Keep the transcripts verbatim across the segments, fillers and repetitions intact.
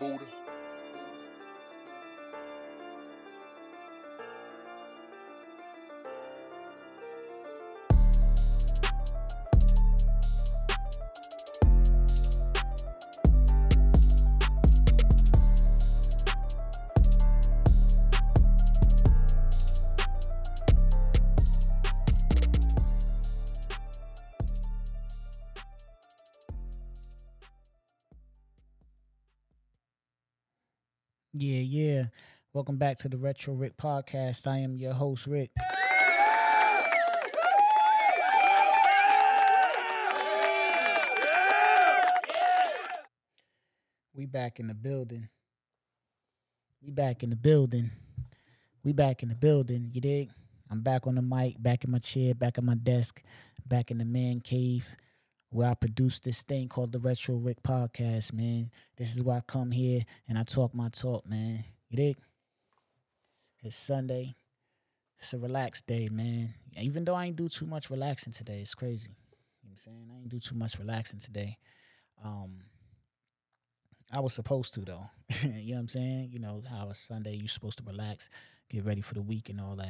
Buddha. Yeah, yeah. Welcome back to the Retro Rick Podcast. I am your host, Rick. We back in the building. We back in the building. We back in the building. You dig? I'm back on the mic, back in my chair, back at my desk, back in the man cave where I produce this thing called the Retro Rick Podcast, man. This is why I come here and I talk my talk, man. You dig? It's Sunday. It's a relaxed day, man. Even though I ain't do too much relaxing today. It's crazy. You know what I'm saying? I ain't do too much relaxing today. Um, I was supposed to, though. You know what I'm saying? You know how it's Sunday, you're supposed to relax, get ready for the week and all that.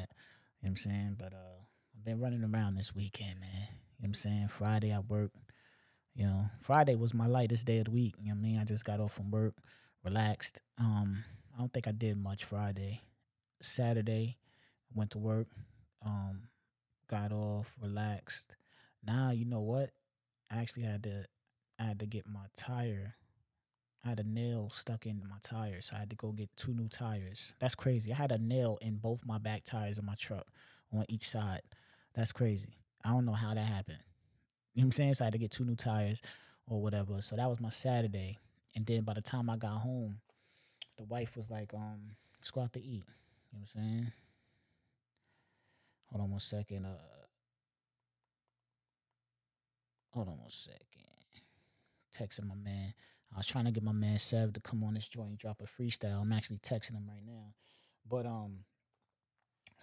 You know what I'm saying? But uh, I've been running around this weekend, man. You know what I'm saying? Friday I worked. You know, Friday was my lightest day of the week. You know what I mean? I just got off from work, relaxed. Um, I don't think I did much Friday. Saturday, went to work, um, got off, relaxed. Now, you know what? I actually had to, I had to get my tire. I had a nail stuck in my tire, so I had to go get two new tires. That's crazy. I had a nail in both my back tires of my truck on each side. That's crazy. I don't know how that happened. You know what I'm saying? So I had to get two new tires or whatever. So that was my Saturday. And then by the time I got home, the wife was like, um, let's go out to eat. You know what I'm saying? Hold on one second. Uh, hold on one second. Texting my man. I was trying to get my man Sev to come on this joint and drop a freestyle. I'm actually texting him right now. But, um...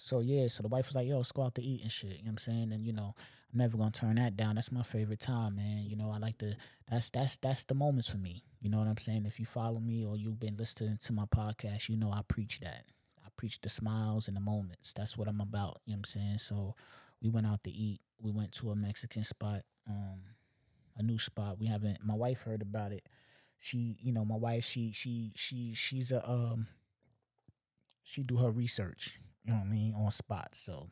So, yeah, so the wife was like, yo, let's go out to eat and shit, you know what I'm saying? And, you know, I'm never going to turn that down. That's my favorite time, man. You know, I like to, that's that's that's the moments for me. You know what I'm saying? If you follow me or you've been listening to my podcast, you know I preach that. I preach the smiles and the moments. That's what I'm about, you know what I'm saying? So we went out to eat. We went to a Mexican spot, um, a new spot. We haven't, my wife heard about it. She, you know, my wife, she, she, she, she's a, um, she do her research. You know what I mean, on spots. So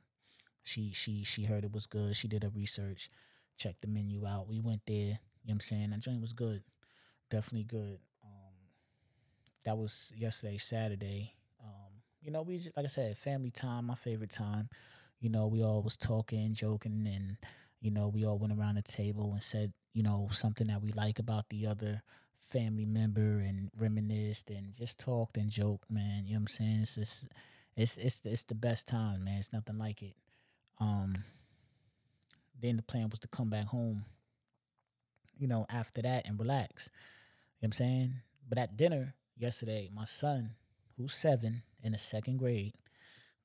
she she she heard it was good. She did her research, checked the menu out. We went there, you know what I'm saying? That joint was good. Definitely good. Um, that was yesterday, Saturday. Um, you know, we just, like I said, family time, my favorite time. You know, we all was talking, joking, and, you know, we all went around the table and said, you know, something that we like about the other family member and reminisced and just talked and joked, man. You know what I'm saying? It's just... It's it's it's the best time, man. It's nothing like it. Um, then the plan was to come back home, you know, after that and relax. You know what I'm saying? But at dinner yesterday, my son, who's seven in the second grade,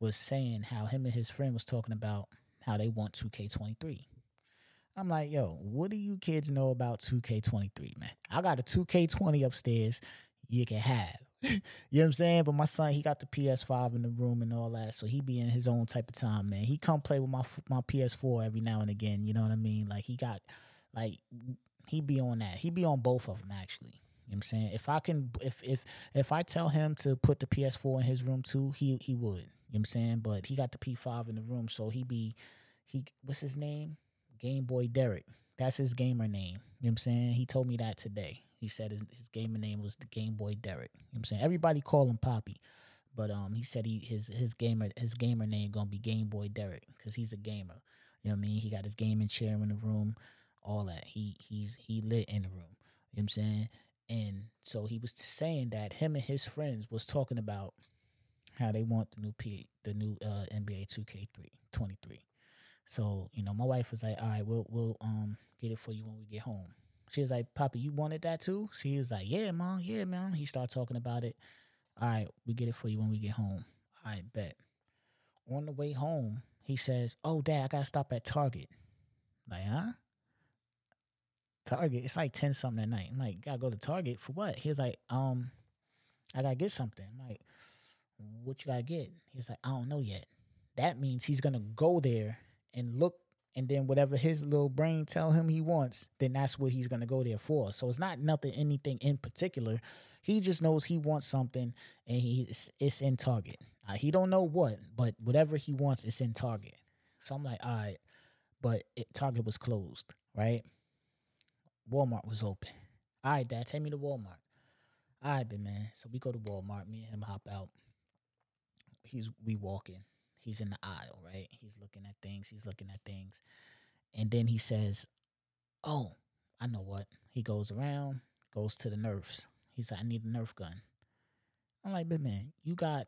was saying how him and his friend was talking about how they want two K twenty-three. I'm like, yo, what do you kids know about two K twenty-three, man? I got a two K twenty upstairs you can have. You know what I'm saying? But my son, he got the P S five in the room and all that, so he be in his own type of time, man. He come play with my my P S four every now and again, you know what I mean? Like, he got, like, he be on that. He be on both of them, actually. You know what I'm saying? If I can, if if if I tell him to put the P S four in his room too, he he would. You know what I'm saying? But he got the P five in the room, so he be, he, what's his name? Game Boy Derek. That's his gamer name. You know what I'm saying? He told me that today. He said his, his gamer name was the Game Boy Derek. You know what I'm saying? Everybody call him Poppy. But um, he said he his his gamer his gamer name gonna be Game Boy Derek because he's a gamer. You know what I mean? He got his gaming chair in the room, all that. He he's he lit in the room. You know what I'm saying? And so he was saying that him and his friends was talking about how they want the new P the new uh, N B A two K twenty-three. So, you know, my wife was like, all right, we'll we'll um get it for you when we get home. She was like, Poppy, you wanted that too? She was like, yeah, Mom, yeah, man. He started talking about it. All right, we get it for you when we get home. All right, bet. On the way home, he says, oh, Dad, I got to stop at Target. I'm like, huh? Target? It's like ten something at night. I'm like, got to go to Target for what? He was like, um, I gotta get something. I'm like, what you gotta get? He's like, I don't know yet. That means he's gonna go there and look, and then whatever his little brain tell him he wants, then that's what he's gonna go there for. So it's not nothing, anything in particular. He just knows he wants something, and he's it's in Target. Uh, he don't know what, but whatever he wants, it's in Target. So I'm like, all right, but it, Target was closed, right? Walmart was open. All right, Dad, take me to Walmart. All right, big man. So we go to Walmart. Me and him hop out. He's we walking. He's in the aisle, right? He's looking at things. He's looking at things. And then he says, oh, I know what. He goes around, goes to the Nerfs. He's like, I need a Nerf gun. I'm like, big man, you got,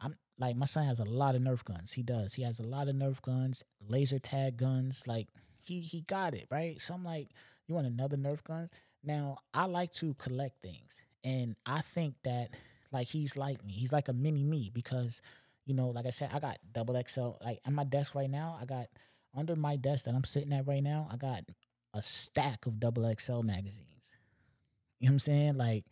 I'm like, my son has a lot of Nerf guns. He does. He has a lot of Nerf guns, laser tag guns. Like, he, he got it, right? So I'm like, you want another Nerf gun? Now, I like to collect things. And I think that, like, he's like me. He's like a mini me because, you know, like I said, I got double X L. Like, on my desk right now, I got, under my desk that I'm sitting at right now, I got a stack of double X L magazines. You know what I'm saying? Like,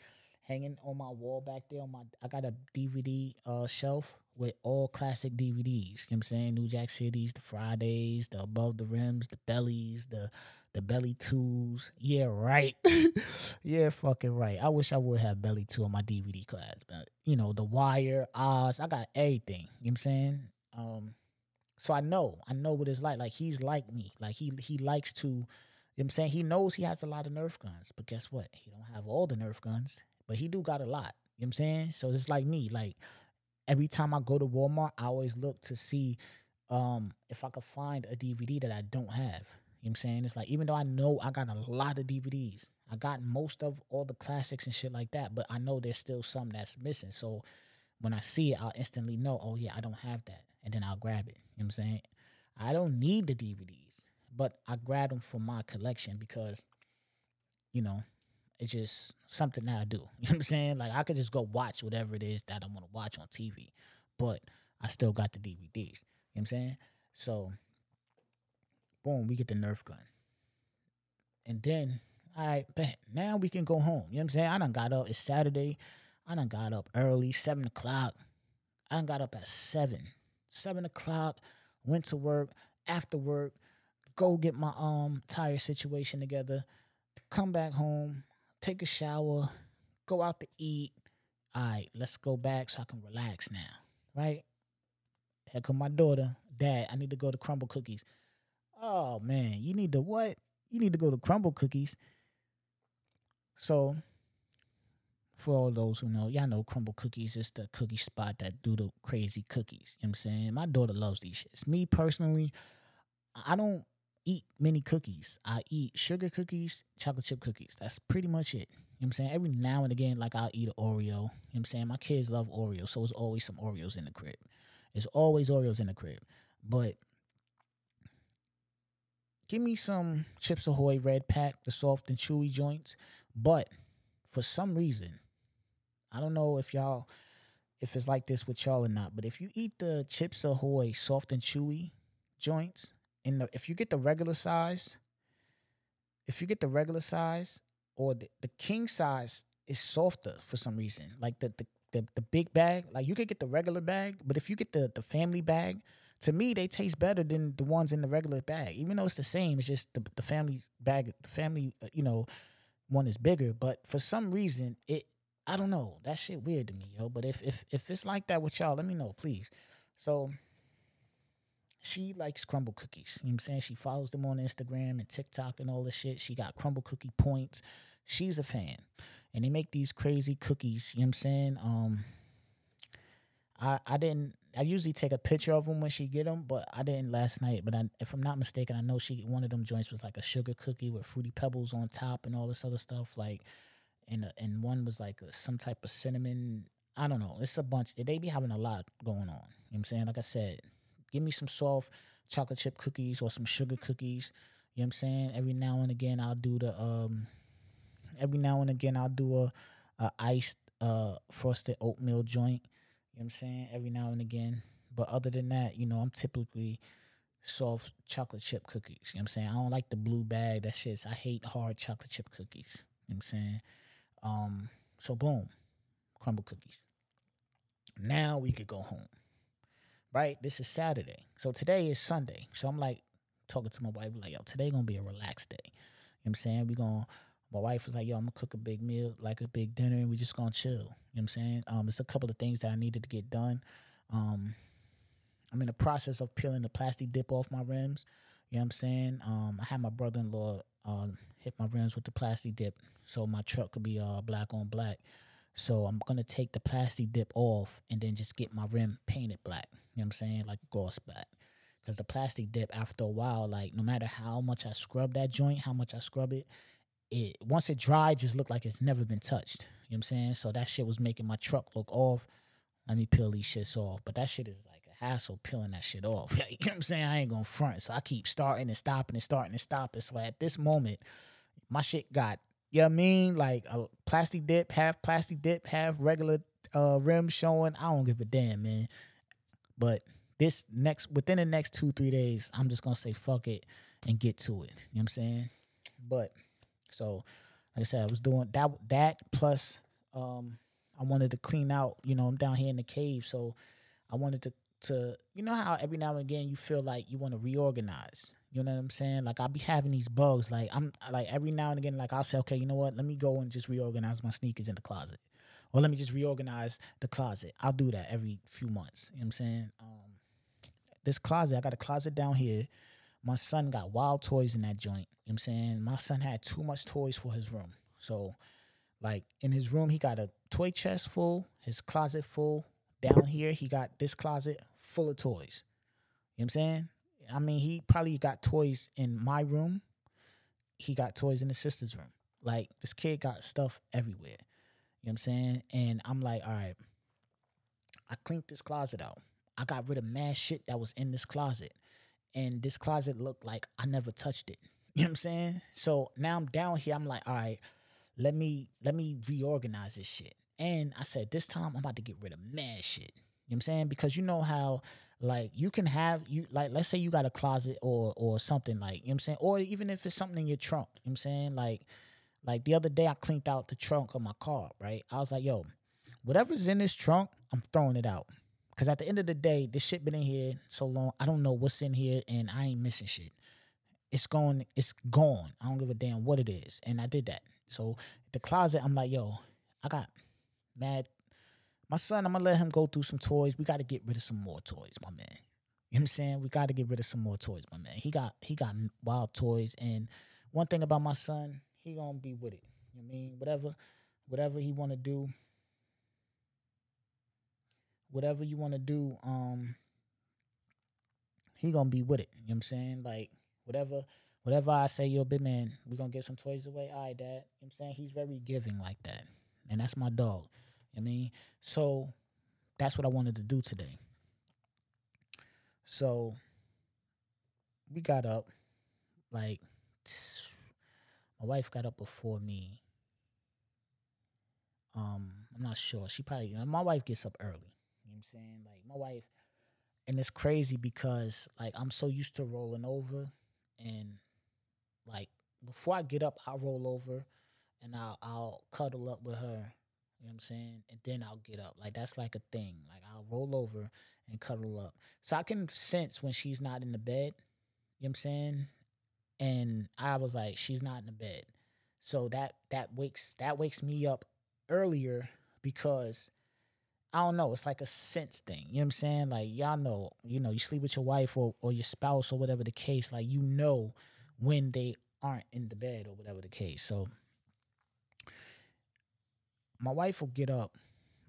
hanging on my wall back there, on my, I got a D V D uh, shelf with all classic D V Ds. You know what I'm saying? New Jack Cities, the Fridays, the Above the Rims, the Bellies, the the Belly Twos. Yeah, right. Yeah, fucking right. I wish I would have Belly Two on my D V D class. But, you know, The Wire, Oz, I got everything. You know what I'm saying? Um, so I know. I know what it's like. Like, he's like me. Like, he he likes to, you know what I'm saying? He knows he has a lot of Nerf guns. But guess what? He don't have all the Nerf guns. But he do got a lot. You know what I'm saying? So it's like me. Like, every time I go to Walmart, I always look to see um, if I could find a D V D that I don't have. You know what I'm saying? It's like, even though I know I got a lot of D V Ds, I got most of all the classics and shit like that, but I know there's still some that's missing. So when I see it, I'll instantly know, oh, yeah, I don't have that. And then I'll grab it. You know what I'm saying? I don't need the D V Ds, but I grab them for my collection because, you know, it's just something that I do. You know what I'm saying? Like, I could just go watch whatever it is that I want to watch on T V, but I still got the D V Ds. You know what I'm saying? So, boom, we get the Nerf gun. And then, all right, bam, now we can go home. You know what I'm saying? I done got up. It's Saturday. I done got up early, seven o'clock. I done got up at seven. seven o'clock, went to work, after work, go get my um tire situation together, come back home, take a shower, go out to eat. All right, let's go back so I can relax now, right? Here come my daughter. Dad, I need to go to Crumbl Cookies. Oh, man, you need to what? You need to go to Crumbl Cookies. So, for all those who know, y'all know Crumbl Cookies is the cookie spot that do the crazy cookies. You know what I'm saying? My daughter loves these shits. Me, personally, I don't eat many cookies. I eat sugar cookies, chocolate chip cookies. That's pretty much it. You know what I'm saying? Every now and again, like, I'll eat an Oreo. You know what I'm saying? My kids love Oreos, so it's always some Oreos in the crib. It's always Oreos in the crib. But give me some Chips Ahoy Red Pack, the soft and chewy joints. But for some reason, I don't know if y'all, if it's like this with y'all or not, but if you eat the Chips Ahoy soft and chewy joints, In the, if you get the regular size, if you get the regular size or the, the king size is softer for some reason. Like the, the the the big bag, like you could get the regular bag, but if you get the, the family bag, to me they taste better than the ones in the regular bag. Even though it's the same, it's just the, the family bag, the family, you know, one is bigger. But for some reason, it I don't know. That shit weird to me, yo. But if if if it's like that with y'all, let me know, please. So she likes Crumbl Cookies. You know what I'm saying? She follows them on Instagram and TikTok and all this shit. She got Crumbl Cookie points. She's a fan. And they make these crazy cookies. You know what I'm saying? Um, I I didn't... I usually take a picture of them when she get them, but I didn't last night. But I, if I'm not mistaken, I know she one of them joints was like a sugar cookie with Fruity Pebbles on top and all this other stuff. Like, and, and one was like a, some type of cinnamon. I don't know. It's a bunch. They be having a lot going on. You know what I'm saying? Like I said, give me some soft chocolate chip cookies or some sugar cookies. You know what I'm saying? Every now and again, I'll do the, um, every now and again, I'll do a, a iced, uh, frosted oatmeal joint. You know what I'm saying? Every now and again. But other than that, you know, I'm typically soft chocolate chip cookies. You know what I'm saying? I don't like the blue bag. That shit's, I hate hard chocolate chip cookies. You know what I'm saying? Um, so boom, Crumbl Cookies. Now we could go home, right? This is Saturday. So today is Sunday. So I'm like talking to my wife, like, yo, today going to be a relaxed day. You know what I'm saying? We going to, my wife was like, yo, I'm going to cook a big meal, like a big dinner, and we just going to chill. You know what I'm saying? Um, it's a couple of things that I needed to get done. Um, I'm in the process of peeling the plastic dip off my rims. You know what I'm saying? Um, I had my brother-in-law uh, hit my rims with the plastic dip so my truck could be uh, black on black. So I'm going to take the plastic dip off and then just get my rim painted black. You know what I'm saying? Like gloss black. Because the plastic dip, after a while, like no matter how much I scrub that joint, how much I scrub it, it once it dried, just looked like it's never been touched. You know what I'm saying? So that shit was making my truck look off. Let me peel these shits off. But that shit is like a hassle peeling that shit off. You know what I'm saying? I ain't going to front. So I keep starting and stopping and starting and stopping. So at this moment, my shit got, you know what I mean? Like a plastic dip, half plastic dip, half regular uh, rim showing. I don't give a damn, man. But this next, within the next two, three days, I'm just going to say fuck it and get to it. You know what I'm saying? But, so, like I said, I was doing that, that plus um, I wanted to clean out, you know, I'm down here in the cave. So I wanted to, to, you know how every now and again you feel like you want to reorganize. You know what I'm saying? Like, I'll be having these bugs. Like, I'm like every now and again, like, I'll say, okay, you know what? Let me go and just reorganize my sneakers in the closet. Or let me just reorganize the closet. I'll do that every few months. You know what I'm saying? Um, this closet, I got a closet down here. My son got wild toys in that joint. You know what I'm saying? My son had too much toys for his room. So, like, in his room, he got a toy chest full, his closet full. Down here, he got this closet full of toys. You know what I'm saying? I mean, he probably got toys in my room. He got toys in his sister's room. Like, this kid got stuff everywhere. You know what I'm saying? And I'm like, all right, I cleaned this closet out. I got rid of mad shit that was in this closet. And this closet looked like I never touched it. You know what I'm saying? So now I'm down here. I'm like, all right, let me, let me reorganize this shit. And I said, this time I'm about to get rid of mad shit. You know what I'm saying? Because you know how... Like, you can have, you like, let's say you got a closet or or something, like, you know what I'm saying? Or even if it's something in your trunk, you know what I'm saying? Like, like the other day I cleaned out the trunk of my car, right? I was like, yo, whatever's in this trunk, I'm throwing it out. Because at the end of the day, this shit been in here so long, I don't know what's in here, and I ain't missing shit. It's gone, it's gone. I don't give a damn what it is. And I did that. So the closet, I'm like, yo, I got mad. My son, I'm going to let him go through some toys. We got to get rid of some more toys, my man. You know what I'm saying? We got to get rid of some more toys, my man. He got he got wild toys. And one thing about my son, he going to be with it. You know what I mean? Whatever, whatever he want to do, whatever you want to do, um, he going to be with it. You know what I'm saying? Like, whatever whatever I say, yo, big man, we going to give some toys away. All right, Dad. You know what I'm saying? He's very giving like that. And that's my dog. I mean, so that's what I wanted to do today. So we got up, like, my wife got up before me. Um, I'm not sure. She probably, you know, my wife gets up early. You know what I'm saying? Like, my wife, and it's crazy because, like, I'm so used to rolling over. And, like, before I get up, I'll roll over and I'll, I'll cuddle up with her. You know what I'm saying? And then I'll get up. Like, that's like a thing. Like, I'll roll over and cuddle up. So I can sense when she's not in the bed. You know what I'm saying? And I was like, she's not in the bed. So that that wakes that wakes me up earlier because, I don't know, it's like a sense thing. You know what I'm saying? Like, y'all know, you know, you sleep with your wife or, or your spouse or whatever the case. Like, you know when they aren't in the bed or whatever the case. So... my wife will get up.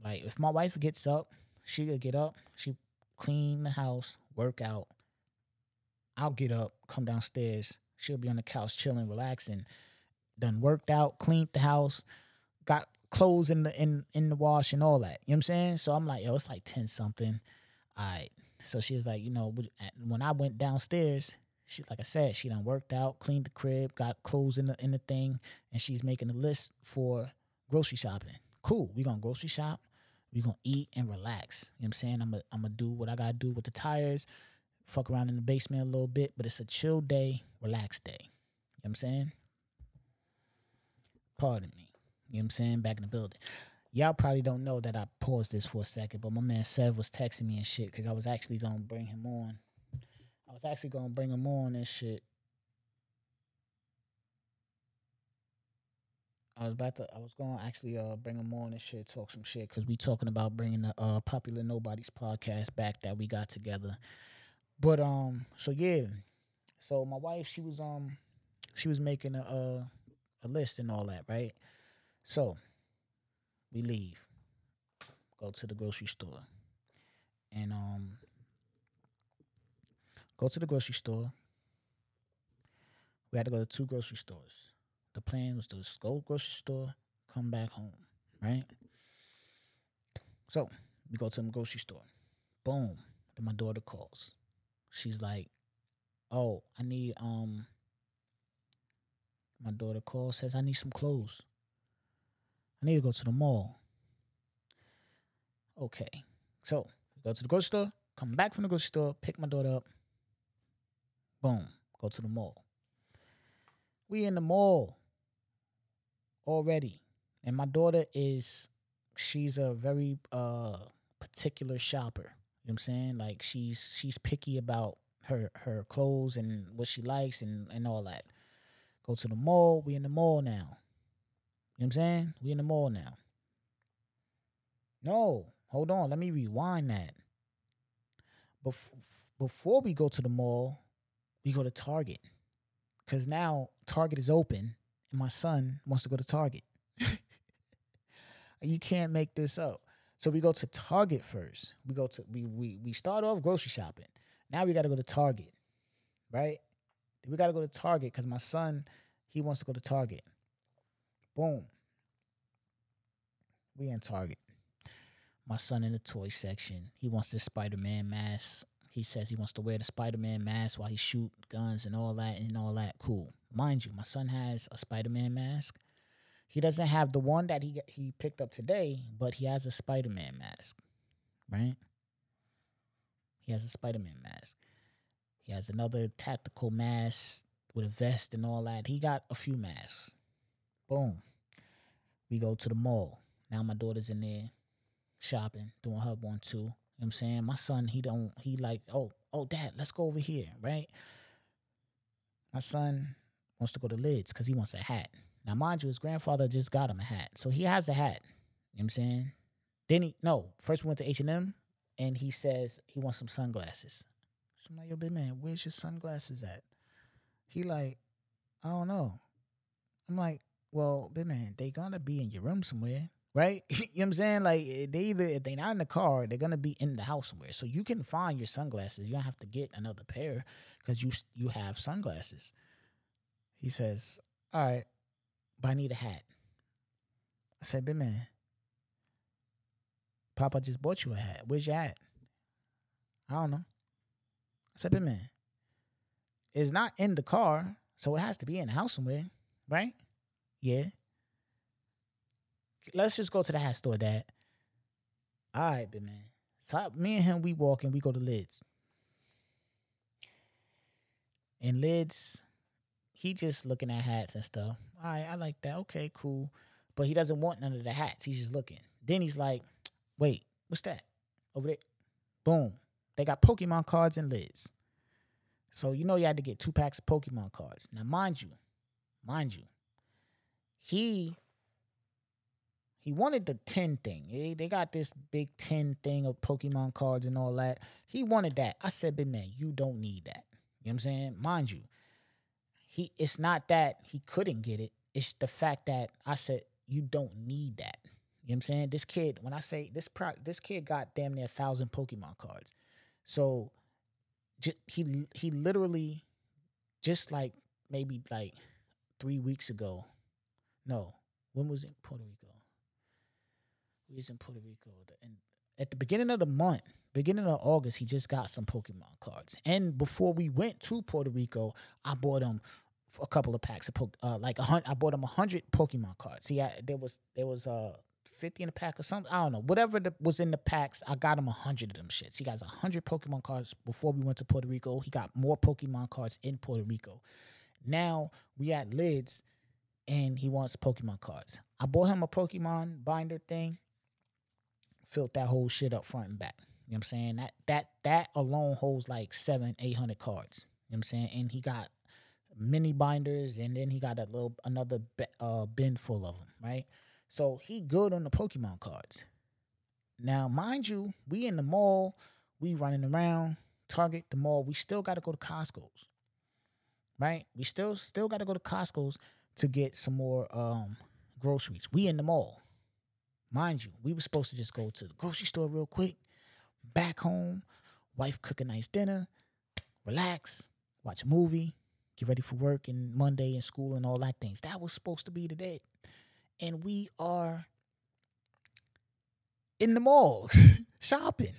Like, if my wife gets up, she'll get up. She clean the house, work out. I'll get up, come downstairs. She'll be on the couch chilling, relaxing. Done worked out, cleaned the house, got clothes in the in, in the wash and all that. You know what I'm saying? So I'm like, yo, it's like ten something. All right. So she's like, you know, when I went downstairs, she, like I said, she done worked out, cleaned the crib, got clothes in the in the thing, and she's making a list for grocery shopping. Cool. We're going to grocery shop. We're going to eat and relax. You know what I'm saying? I'm going I'm to do what I got to do with the tires, fuck around in the basement a little bit, but it's a chill day, relaxed day. You know what I'm saying? Pardon me. You know what I'm saying? Back in the building. y'all probably don't know that I paused this for a second, but my man Sev was texting me and shit because I was actually going to bring him on. I was actually going to bring him on and shit. I was about to, I was going to actually uh, bring him on and shit, talk some shit, because we talking about bringing the uh, Popular Nobodies podcast back that we got together. But, um, so yeah, so my wife, she was, um, she was making a, uh, a list and all that, right? So we leave, go to the grocery store, and, um, go to the grocery store. We had to go to two grocery stores. The plan was to go to the grocery store, come back home, right? So we go to the grocery store. Boom. Then my daughter calls. She's like, oh, I need, um, my daughter calls, says, I need some clothes. I need to go to the mall. Okay. So we go to the grocery store, come back from the grocery store, pick my daughter up. Boom. Go to the mall. We in the mall already, and my daughter is, she's a very uh, particular shopper. You know what I'm saying? Like, she's she's picky about her, her clothes and what she likes and, and all that. Go to the mall. We in the mall now. You know what I'm saying? We in the mall now. No, hold on. Let me rewind that. Bef- before we go to the mall, we go to Target. Because now Target is open, and my son wants to go to Target. You can't make this up. So we go to Target first. We go to we we we start off grocery shopping. Now we got to go to Target, right? We got to go to Target because my son, he wants to go to Target. Boom. We in Target. My son in the toy section. He wants this Spider-Man mask. He says he wants to wear the Spider-Man mask while he shoot guns and all that and all that. Cool. Mind you, my son has a Spider-Man mask. He doesn't have the one that he he picked up today, but he has a Spider-Man mask, right? He has a Spider-Man mask. He has another tactical mask with a vest and all that. He got a few masks. Boom. We go to the mall. Now my daughter's in there shopping, doing her one, two. You know what I'm saying? My son, he don't, he like, oh, oh, dad, let's go over here, right? My son wants to go to Lids because he wants a hat. Now, mind you, his grandfather just got him a hat. So he has a hat. You know what I'm saying? Then he, no, first we went to H and M, and he says he wants some sunglasses. So I'm like, yo, big man, where's your sunglasses at? He like, I don't know. I'm like, well, big man, they gonna be in your room somewhere. Right? You know what I'm saying? Like, they either, if they're not in the car, they're going to be in the house somewhere. So you can find your sunglasses. You don't have to get another pair because you you have sunglasses. He says, all right, but I need a hat. I said, big man, Papa just bought you a hat. Where's your hat? I don't know. I said, big man, it's not in the car, so it has to be in the house somewhere. Right? Yeah. Let's just go to the hat store, dad. All right, big man. So I, me and him, we walk and we go to Lids. And Lids, he just looking at hats and stuff. All right, I like that. Okay, cool. But he doesn't want none of the hats. He's just looking. Then he's like, wait, what's that? Over there. Boom. They got Pokemon cards in Lids. So you know you had to get two packs of Pokemon cards. Now, mind you, mind you, he... He wanted the ten thing. They got this big ten thing of Pokemon cards and all that. He wanted that. I said, big man, you don't need that. You know what I'm saying? Mind you, he it's not that he couldn't get it. It's the fact that I said, you don't need that. You know what I'm saying? This kid, when I say this pro, this kid got damn near a thousand Pokemon cards. So just, he he literally just like maybe like three weeks ago. No, when was it in Puerto Rico? He was in Puerto Rico, and at the beginning of the month, beginning of August, he just got some Pokemon cards. And before we went to Puerto Rico, I bought him a couple of packs of po- uh, like a hundred. I bought him a hundred Pokemon cards. He had, there was there was uh fifty in a pack or something. I don't know. Whatever the, was in the packs, I got him a hundred of them shits. He got a hundred Pokemon cards before we went to Puerto Rico. He got more Pokemon cards in Puerto Rico. Now we at Lids, and he wants Pokemon cards. I bought him a Pokemon binder thing. Filled that whole shit up front and back. You know what I'm saying? That that that alone holds like seven, eight hundred cards. You know what I'm saying? And he got mini binders, and then he got a little another uh, bin full of them, right? So he good on the Pokemon cards. Now, mind you, we in the mall, we running around, Target, the mall. We still got to go to Costco's, right? We still still got to go to Costco's to get some more um, groceries. We in the mall. Mind you, we were supposed to just go to the grocery store real quick, back home, wife cook a nice dinner, relax, watch a movie, get ready for work and Monday and school and all that things. That was supposed to be the day. And we are in the mall shopping.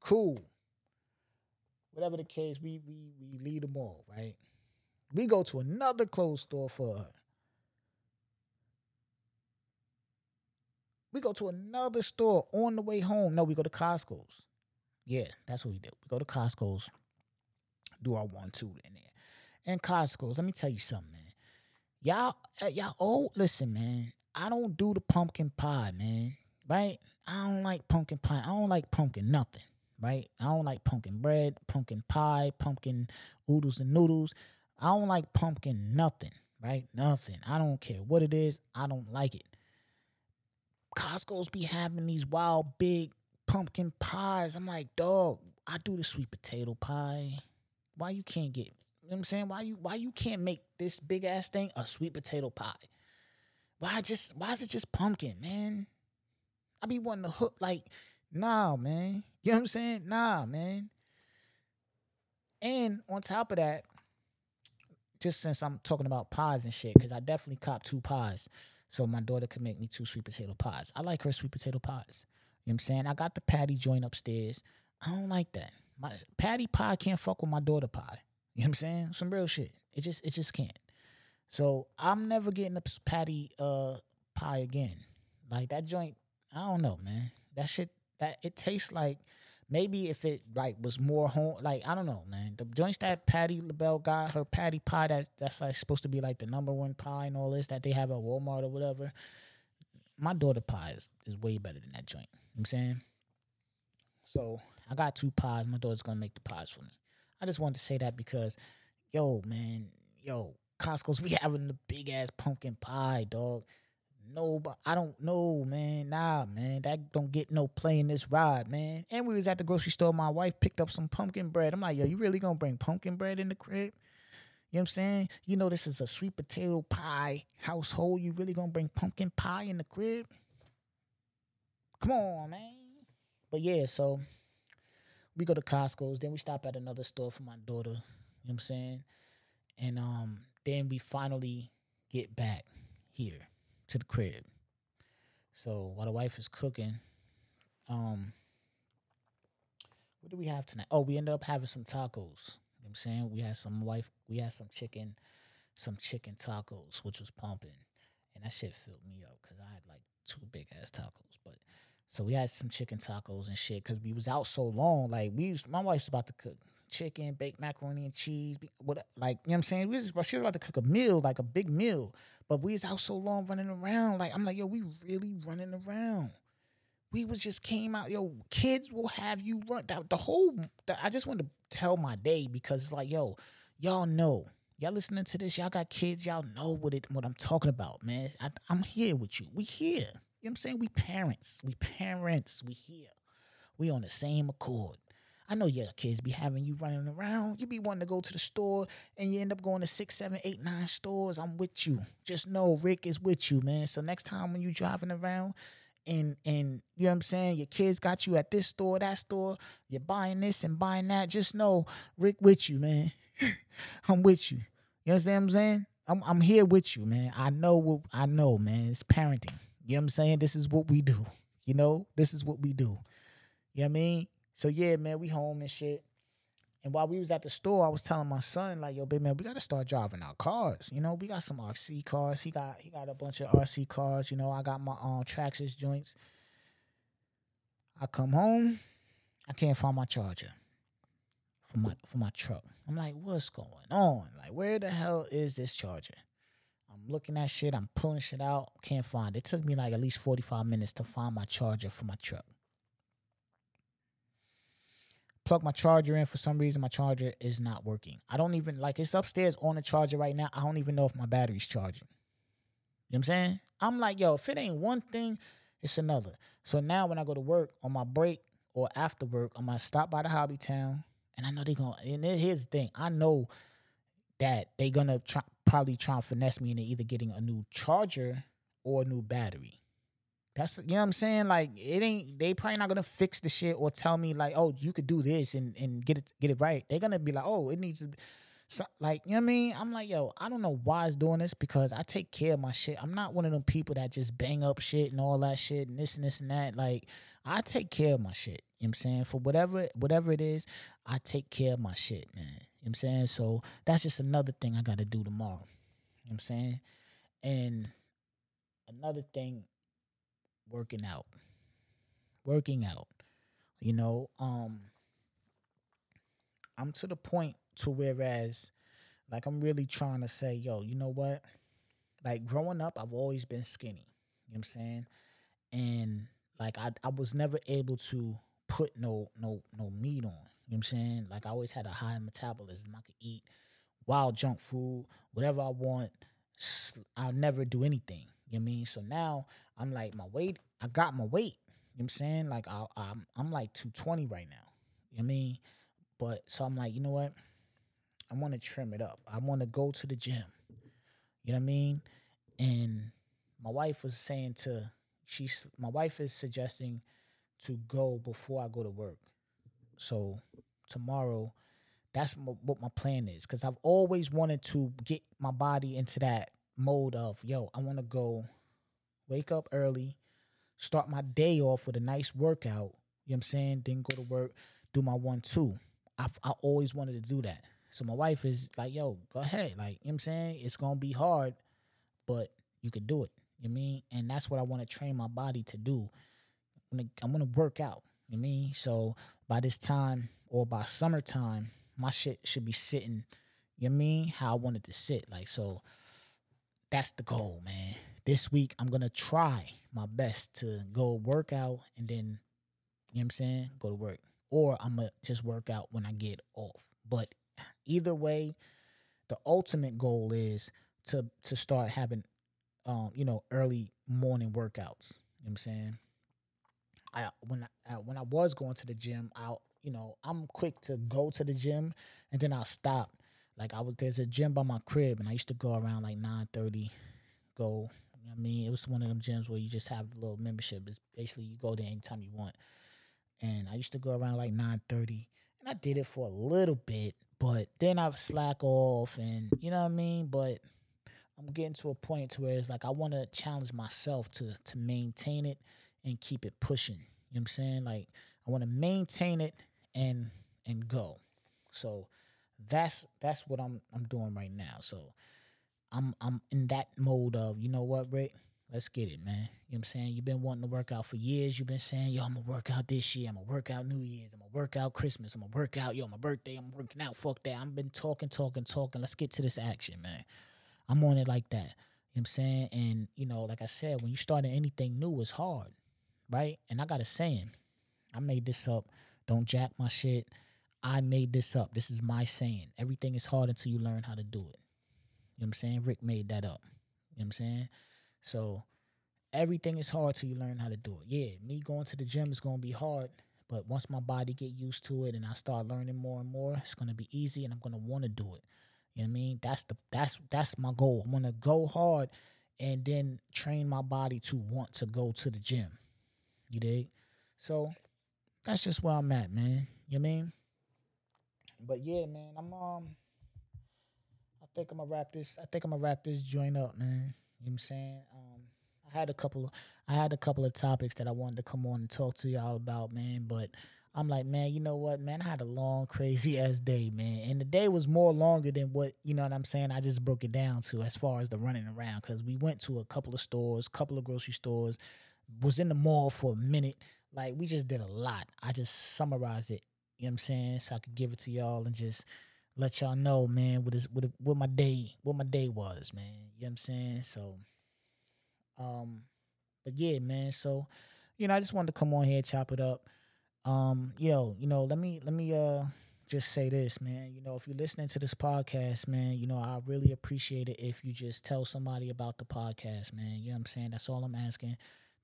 Cool. Whatever the case, we we we leave the mall, right? We go to another clothes store for her. We go to another store on the way home. No, we go to Costco's. Yeah, that's what we do. We go to Costco's, do our one, two in there. And Costco's, let me tell you something, man. Y'all, y'all, oh, listen, man. I don't do the pumpkin pie, man, right? I don't like pumpkin pie. I don't like pumpkin nothing, right? I don't like pumpkin bread, pumpkin pie, pumpkin oodles and noodles. I don't like pumpkin nothing, right? Nothing. I don't care what it is. I don't like it. Costco's be having these wild, big pumpkin pies. I'm like, dog, I do the sweet potato pie. Why you can't get, you know what I'm saying? Why you why you can't make this big ass thing a sweet potato pie? Why just why is it just pumpkin, man? I be wanting to hook like, nah, man. You know what I'm saying? Nah, man. And on top of that, just since I'm talking about pies and shit, because I definitely copped two pies. So my daughter could make me two sweet potato pies. I like her sweet potato pies. You know what I'm saying? I got the patty joint upstairs. I don't like that. My patty pie can't fuck with my daughter pie. You know what I'm saying? Some real shit. It just it just can't. So I'm never getting a patty uh, pie again. Like that joint, I don't know, man. That shit, that it tastes like, maybe if it like was more home, like I don't know, man. The joints that Patti LaBelle got, her patty pie that that's like supposed to be like the number one pie and all this that they have at Walmart or whatever. My daughter pie is, is way better than that joint. You know what I'm saying? So I got two pies. My daughter's gonna make the pies for me. I just wanted to say that because, yo, man, yo, Costco's we having the big ass pumpkin pie, dog. No, but I don't know, man. Nah, man. That don't get no play in this ride, man. And we was at the grocery store. My wife picked up some pumpkin bread. I'm like, yo, you really gonna bring pumpkin bread in the crib? You know what I'm saying? You know this is a sweet potato pie household. You really gonna bring pumpkin pie in the crib? Come on, man. But yeah, so we go to Costco's. Then we stop at another store for my daughter. You know what I'm saying? And um, then we finally get back here to the crib. So while the wife is cooking, um, what do we have tonight? Oh, we ended up having some tacos. You know what I'm saying? We had some wife, we had some chicken, some chicken tacos, which was pumping. And that shit filled me up because I had like two big ass tacos. But so we had some chicken tacos and shit because we was out so long. Like we, was, my wife's about to cook chicken, baked macaroni and cheese, what, like, you know what I'm saying? We was, she was about to cook a meal, like a big meal, but we was out so long running around. Like, I'm like, yo, we really running around. We was just came out, yo, kids will have you run. That, the whole, the, I just wanted to tell my day because it's like, yo, y'all know. Y'all listening to this, y'all got kids, y'all know what it what I'm talking about, man. I, I'm here with you. We here. You know what I'm saying? We parents. We parents. We here. We on the same accord. I know your kids be having you running around. You be wanting to go to the store, and you end up going to six, seven, eight, nine stores. I'm with you. Just know Rick is with you, man. So next time when you driving around, and, and you know what I'm saying, your kids got you at this store, that store, you're buying this and buying that, just know Rick with you, man. I'm with you. You understand what I'm saying? I'm, I'm here with you, man. I know what I know, man. It's parenting. You know what I'm saying? This is what we do. You know? This is what we do. You know what I mean? So, yeah, man, we home and shit. And while we was at the store, I was telling my son, like, yo, big man, we got to start driving our cars. You know, we got some R C cars. He got he got a bunch of R C cars. You know, I got my um, Traxxas joints. I come home. I can't find my charger for my, for my truck. I'm like, what's going on? Like, where the hell is this charger? I'm looking at shit. I'm pulling shit out. Can't find it. It took me like at least forty-five minutes to find my charger for my truck. Plug my charger in. For some reason, my charger is not working. I don't even, like, it's upstairs on the charger right now. I don't even know if my battery's charging. You know what I'm saying? I'm like, yo, if it ain't one thing, it's another. So now when I go to work on my break or after work, I'm going to stop by the Hobby Town. And I know they're going to, and here's the thing. I know that they're going to try, probably try and finesse me into either getting a new charger or a new battery. That's, you know what I'm saying? Like, it ain't, they probably not going to fix the shit or tell me like, oh, you could do this and, and get it get it right. They're going to be like, oh, it needs to, so, like, you know what I mean? I'm like, yo, I don't know why it's doing this because I take care of my shit. I'm not one of them people that just bang up shit and all that shit and this and this and that. Like, I take care of my shit. You know what I'm saying? For whatever whatever it is, I take care of my shit, man. You know what I'm saying? So that's just another thing I got to do tomorrow. You know what I'm saying? And another thing, working out. Working out. You know, um, I'm to the point to whereas, like, I'm really trying to say, yo, you know what? Like, growing up, I've always been skinny. You know what I'm saying? And, like, I, I was never able to put no no no meat on. You know what I'm saying? Like, I always had a high metabolism. I could eat wild junk food, whatever I want. I'll never do anything. You know what I mean? So now I'm like, my weight, I got my weight. You know what I'm saying? Like, I, I'm, I'm like two twenty right now. You know what I mean? But so I'm like, you know what? I want to trim it up. I want to go to the gym. You know what I mean? And my wife was saying to, she's, my wife is suggesting to go before I go to work. So tomorrow, that's my, what my plan is. Because I've always wanted to get my body into that mode of, yo, I want to go wake up early, start my day off with a nice workout. You know what I'm saying? Then go to work, do my one, two. I've, I always wanted to do that. So my wife is like, yo, go ahead. Like, you know what I'm saying? It's going to be hard, but you could do it. You know what I mean? And that's what I want to train my body to do. I'm going to work out. You know what I mean? So by this time or by summertime, my shit should be sitting, you know what I mean, how I want it to sit. Like, so that's the goal, man. This week, I'm going to try my best to go work out and then, you know what I'm saying, go to work. Or I'm going to just work out when I get off. But either way, the ultimate goal is to to start having, um, you know, early morning workouts. You know what I'm saying? I when I, when I was going to the gym, I you know I'm quick to go to the gym and then I'll stop. Like I was, there's a gym by my crib, and I used to go around like nine thirty. Go, you know what I mean, it was one of them gyms where you just have a little membership. It's basically you go there anytime you want. And I used to go around like nine thirty, and I did it for a little bit. But then I would slack off and, you know what I mean? But I'm getting to a point to where it's like I want to challenge myself to to maintain it and keep it pushing. You know what I'm saying? Like I want to maintain it and and go. So that's that's what I'm I'm doing right now. So I'm I'm in that mode of, you know what, Rick? Let's get it, man. You know what I'm saying? You've been wanting to work out for years. You've been saying, yo, I'm going to work out this year. I'm going to work out New Year's. I'm going to work out Christmas. I'm going to work out, yo, my birthday. I'm working out. Fuck that. I've been talking, talking, talking. Let's get to this action, man. I'm on it like that. You know what I'm saying? And, you know, like I said, when you start anything new, it's hard, right? And I got a saying. I made this up. Don't jack my shit. I made this up. This is my saying. Everything is hard until you learn how to do it. You know what I'm saying? Rick made that up. You know what I'm saying? So everything is hard till you learn how to do it. Yeah, me going to the gym is going to be hard, but once my body get used to it and I start learning more and more, it's going to be easy and I'm going to want to do it. You know what I mean? That's the that's that's my goal. I'm going to go hard and then train my body to want to go to the gym. You dig? So that's just where I'm at, man. You know what I mean? But yeah, man, I'm um I think I'm going to wrap this I think I'm going to wrap this joint up, man. You know what I'm saying? Um, I had a couple of, I had a couple of topics that I wanted to come on and talk to y'all about, man. But I'm like, man, you know what, man? I had a long, crazy-ass day, man. And the day was more longer than what, you know what I'm saying, I just broke it down to as far as the running around. Because we went to a couple of stores, couple of grocery stores, was in the mall for a minute. Like, we just did a lot. I just summarized it, you know what I'm saying, so I could give it to y'all and just let y'all know, man, what is what what my day what my day was, man. You know what I'm saying? So, um, but yeah, man. So, you know, I just wanted to come on here, chop it up. Um, yo, you know, let me let me uh just say this, man. You know, if you're listening to this podcast, man, you know, I really appreciate it if you just tell somebody about the podcast, man. You know what I'm saying? That's all I'm asking.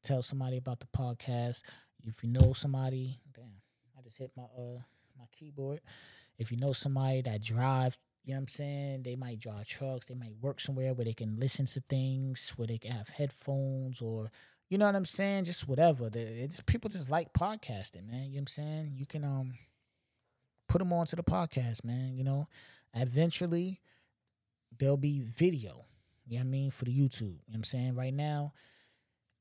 Tell somebody about the podcast. If you know somebody, damn, I just hit my uh my keyboard. If you know somebody that drive, you know what I'm saying, they might drive trucks, they might work somewhere where they can listen to things, where they can have headphones or, you know what I'm saying, just whatever. It's, people just like podcasting, man, you know what I'm saying? You can um put them onto the podcast, man, you know. Eventually, there'll be video, you know what I mean, for the YouTube, you know what I'm saying? Right now,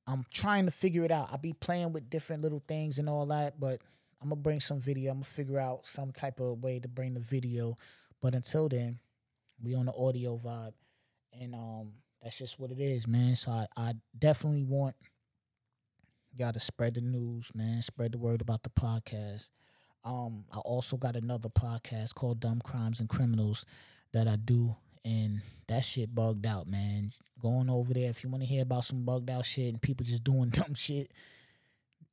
I'm trying to figure it out. I'll be playing with different little things and all that, but I'm going to bring some video. I'm going to figure out some type of way to bring the video. But until then, we on the audio vibe. And um, that's just what it is, man. So I, I definitely want y'all to spread the news, man. Spread the word about the podcast. Um, I also got another podcast called Dumb Crimes and Criminals that I do. And that shit bugged out, man. Going over there, if you want to hear about some bugged out shit and people just doing dumb shit,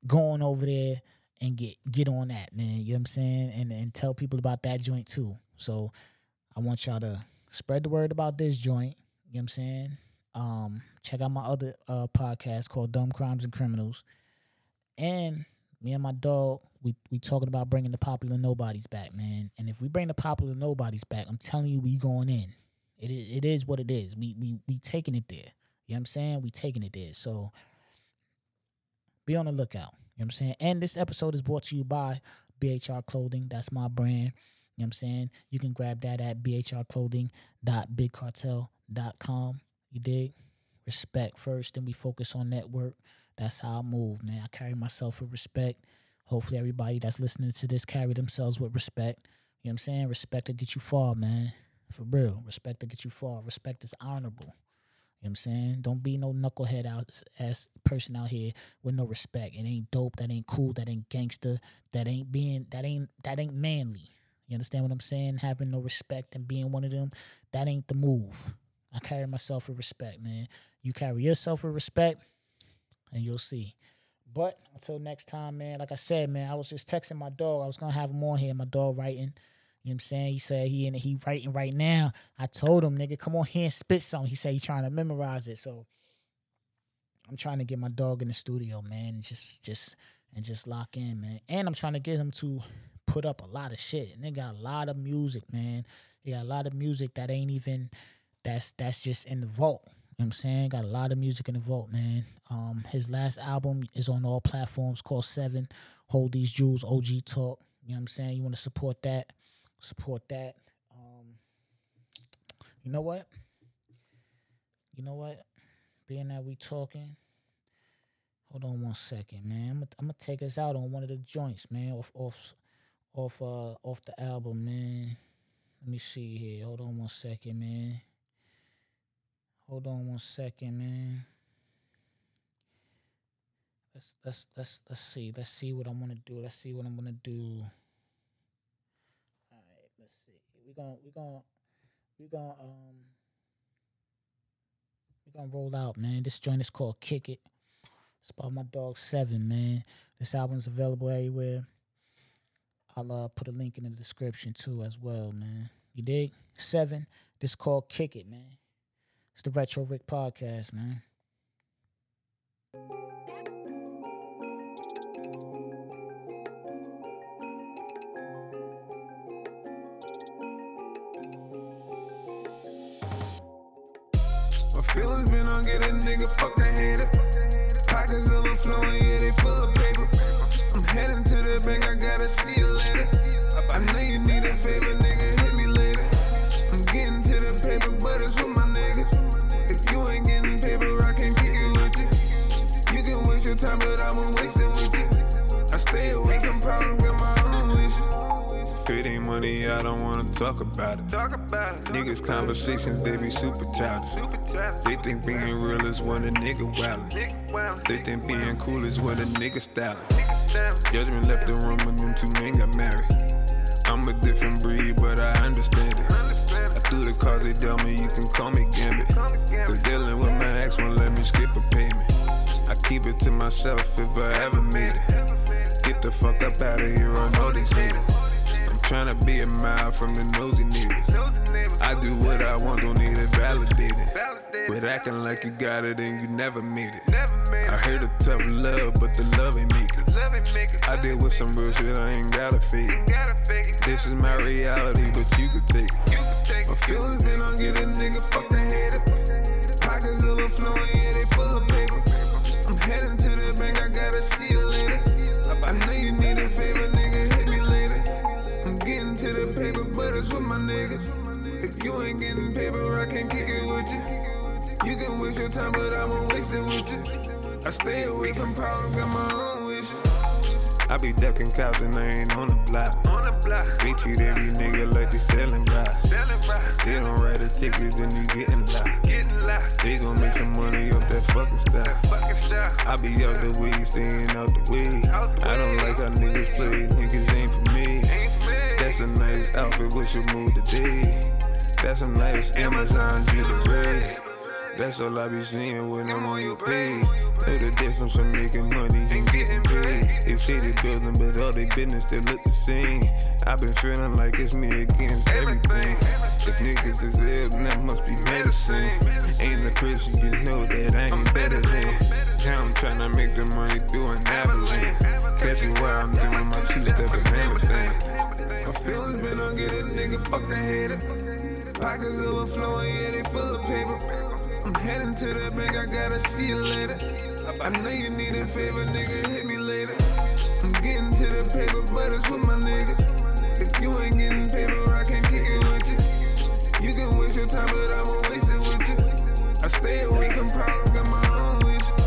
going over there. And get get on that, man. You know what I'm saying? And and tell people about that joint too. So I want y'all to spread the word about this joint. You know what I'm saying? Um, check out my other uh, podcast called Dumb Crimes and Criminals. And me and my dog, we we talking about bringing the Popular Nobodies back, man. And if we bring the Popular Nobodies back, I'm telling you, we going in. It is, it is what it is. We we we taking it there. You know what I'm saying? We taking it there. So be on the lookout. You know what I'm saying? And this episode is brought to you by B H R Clothing. That's my brand. You know what I'm saying? You can grab that at b h r clothing dot big cartel dot com. You dig? Respect first, then we focus on network. That's how I move, man. I carry myself with respect. Hopefully everybody that's listening to this carry themselves with respect. You know what I'm saying? Respect to get you far, man. For real. Respect to get you far. Respect is honorable. You know what I'm saying? Don't be no knucklehead out, ass person out here with no respect. It ain't dope. That ain't cool. That ain't gangster. That ain't being, that ain't, that ain't manly. You understand what I'm saying? Having no respect and being one of them, that ain't the move. I carry myself with respect, man. You carry yourself with respect, and you'll see. But until next time, man, like I said, man, I was just texting my dog. I was going to have him on here, my dog writing. You know what I'm saying? He said he in he writing right now. I told him, nigga, come on here and spit something. He said he trying to memorize it. So I'm trying to get my dog in the studio, man, and just just and just lock in, man. And I'm trying to get him to put up a lot of shit. And they got a lot of music, man. They got a lot of music that ain't even that's that's just in the vault. You know what I'm saying? Got a lot of music in the vault, man. Um, his last album is on all platforms called Seven. Hold These Jewels, O G Talk. You know what I'm saying? You want to support that. Support that. Um, you know what? You know what? Being that we talking, hold on one second, man. I'm gonna, I'm gonna take us out on one of the joints, man. Off, off, off, uh, off the album, man. Let me see here. Hold on one second, man. Hold on one second, man. Let's let's let's let's see. Let's see what I'm gonna do. Let's see what I'm gonna do. We're gonna, we're gonna, we're gonna, um, we're gonna roll out, man. This joint is called Kick It. It's by my dog Seven, man. This album's available everywhere. I'll uh, put a link in the description too, as well, man. You dig? Seven. This is called Kick It, man. It's the Retro Rick Podcast, man. Feelings been on get a nigga, fuck the hater. Pockets overflowing, yeah, they full of paper. I'm heading to the bank, I gotta see you later. I know you need a favor, nigga, hit me later. I'm getting to the paper, but it's with my niggas. If you ain't getting paper, I can't kick it with you. You can waste your time, but I won't waste it with you. I stay awake, I'm probably with my own wishes. If it ain't money, I don't wanna talk about it. Talk about it. Niggas' conversations, they be super childish. They think being real is when a nigga wildin'. They think being cool is when a nigga stylin'. Judgment left the room when them two men got married. I'm a different breed, but I understand it. I threw the cards, they tell me you can call me Gambit. Cause dealing with my ex won't let me skip a payment. I keep it to myself if I ever made it. Get the fuck up out of here, I know these haters. I'm trying to be a mile from the nosy niggas. I do what I want, don't need it validated. But acting like you got it and you never made it. I heard a tough love, but the love ain't make it. I deal with some real shit, I ain't gotta fake it. This is my reality, but you could take it. My feelings been on get a nigga, fucking hater. Pockets overflowing, yeah, they full of paper. I'm heading to the bank, I gotta see you later. I know you need a favor, nigga, hit me later. I'm getting to the paper, but it's with my niggas. If you ain't getting paper, I can't kick it with you. You can waste your time, but I won't waste it with you. I stay away from problems, got my own wishes. I be ducking cops and I ain't on the block. They treat every nigga like they selling rocks. They don't write the tickets and you getting locked. They gon' make some money off that fucking stuff. I be out the weed, staying out the weed. I don't like how niggas play, niggas ain't for me. That's a nice outfit, what's your mood today? That's a nice Amazon jewelry. That's all I be seeing when I'm on your page. Know the difference from making money and getting paid. They say they building, but all they business, they look the same. I been feeling like it's me against everything. If niggas is ill, that must be medicine. Ain't the person you know that I ain't better than. Now I'm tryna make the money doing avalanche. Catch me while I'm doing my two-step and everything. My feelings been on get a nigga, fuck the hater. Pockets overflowing, yeah, they full of paper. I'm heading to the bank, I gotta see you later. I know you need a favor, nigga, hit me later. I'm getting to the paper, but it's with my niggas. If you ain't getting paper, I can't kick it with you. You can waste your time, but I won't waste it with you. I stay away from problems, got my own wishes.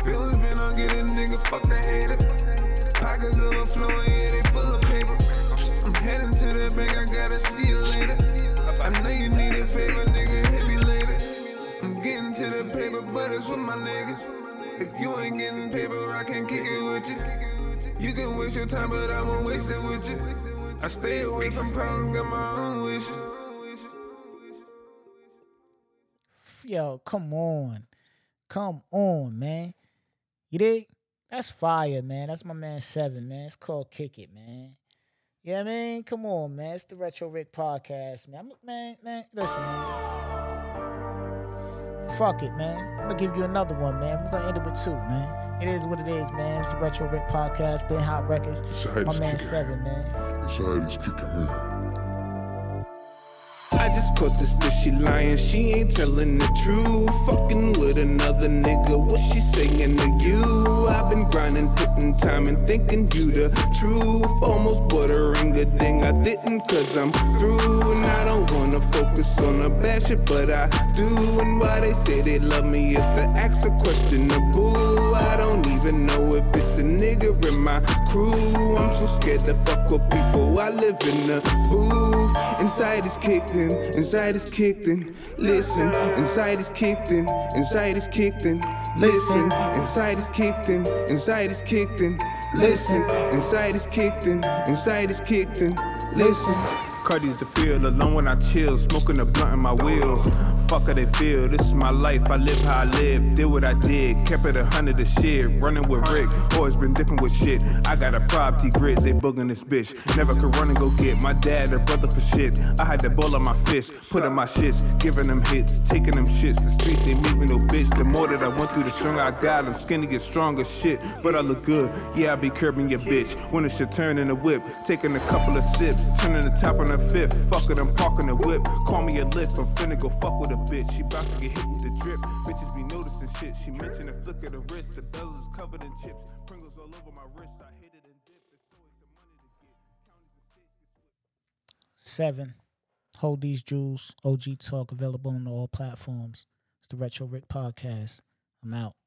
Feelings been on getting nigga, fuck the hater. Pockets overflowing, yeah, they full of paper. I'm heading to the bank, I gotta see you later. I know you need a favor, nigga, hit me later. I'm getting to the paper, but it's with my niggas. If you ain't getting paper, I can't kick it with you. You can waste your time, but I won't waste it with you. I stay away from problems, got my own wishes. Yo, come on. Come on, man. You dig? That's fire, man. That's my man Seven, man. It's called Kick It, man. Yeah, man. Come on, man. It's the Retro Rick Podcast, man. Man, man, listen, man. Fuck it, man. I'm going to give you another one, man. We're going to end it with two, man. It is what it is, man. It's the Retro Rick Podcast, Ben Hot Records. My man Seven, man. It's all right, it's kicking in. I just caught this bitch, she lying, she ain't telling the truth. Fucking with another nigga, what she saying to you? I've been grinding, putting time and thinking you the truth. Almost bordering the thing I didn't, cause I'm through. And I don't wanna focus on a bad shit, but I do. And why they say they love me if the acts are questionable? I don't even know if it's a nigga in my crew. I'm so scared to fuck with people, I live in the booth. Inside is kicked in, inside is kicked in, listen. Inside is kicked in, inside is kicked in, listen. Inside is kicked in, inside is kicked in, listen. Inside is kicked in, inside is kicked in, listen. Cardi's the feel, alone when I chill, smoking a blunt in my wheels. Fuck how they feel, this is my life, I live how I live. Did what I did, kept it a hundred of shit. Running with Rick, always been different with shit. I got a property grizz, they bugging this bitch. Never could run and go get my dad or brother for shit. I had the ball on my fist, putting my shits, giving them hits, taking them shits. The streets ain't make me no bitch. The more that I went through, the stronger I got. I'm skinny and stronger shit, but I look good. Yeah, I be curbing your bitch. When it's your turn in the whip, taking a couple of sips, turning the top on the fifth. Fuck it, I'm parking the whip. Call me a lift, I'm finna go fuck with a bitch, she bout to get hit with the drip. Bitches be noticing shit, she mentioned a flick of the wrist. The bezel is covered in chips, Pringles all over my wrist. I hit it and dipped it, so it's the money to get. Counting the sticks. Seven, Hold These Jewels, O G Talk, available on all platforms. It's the Retro Rick Podcast. I'm out.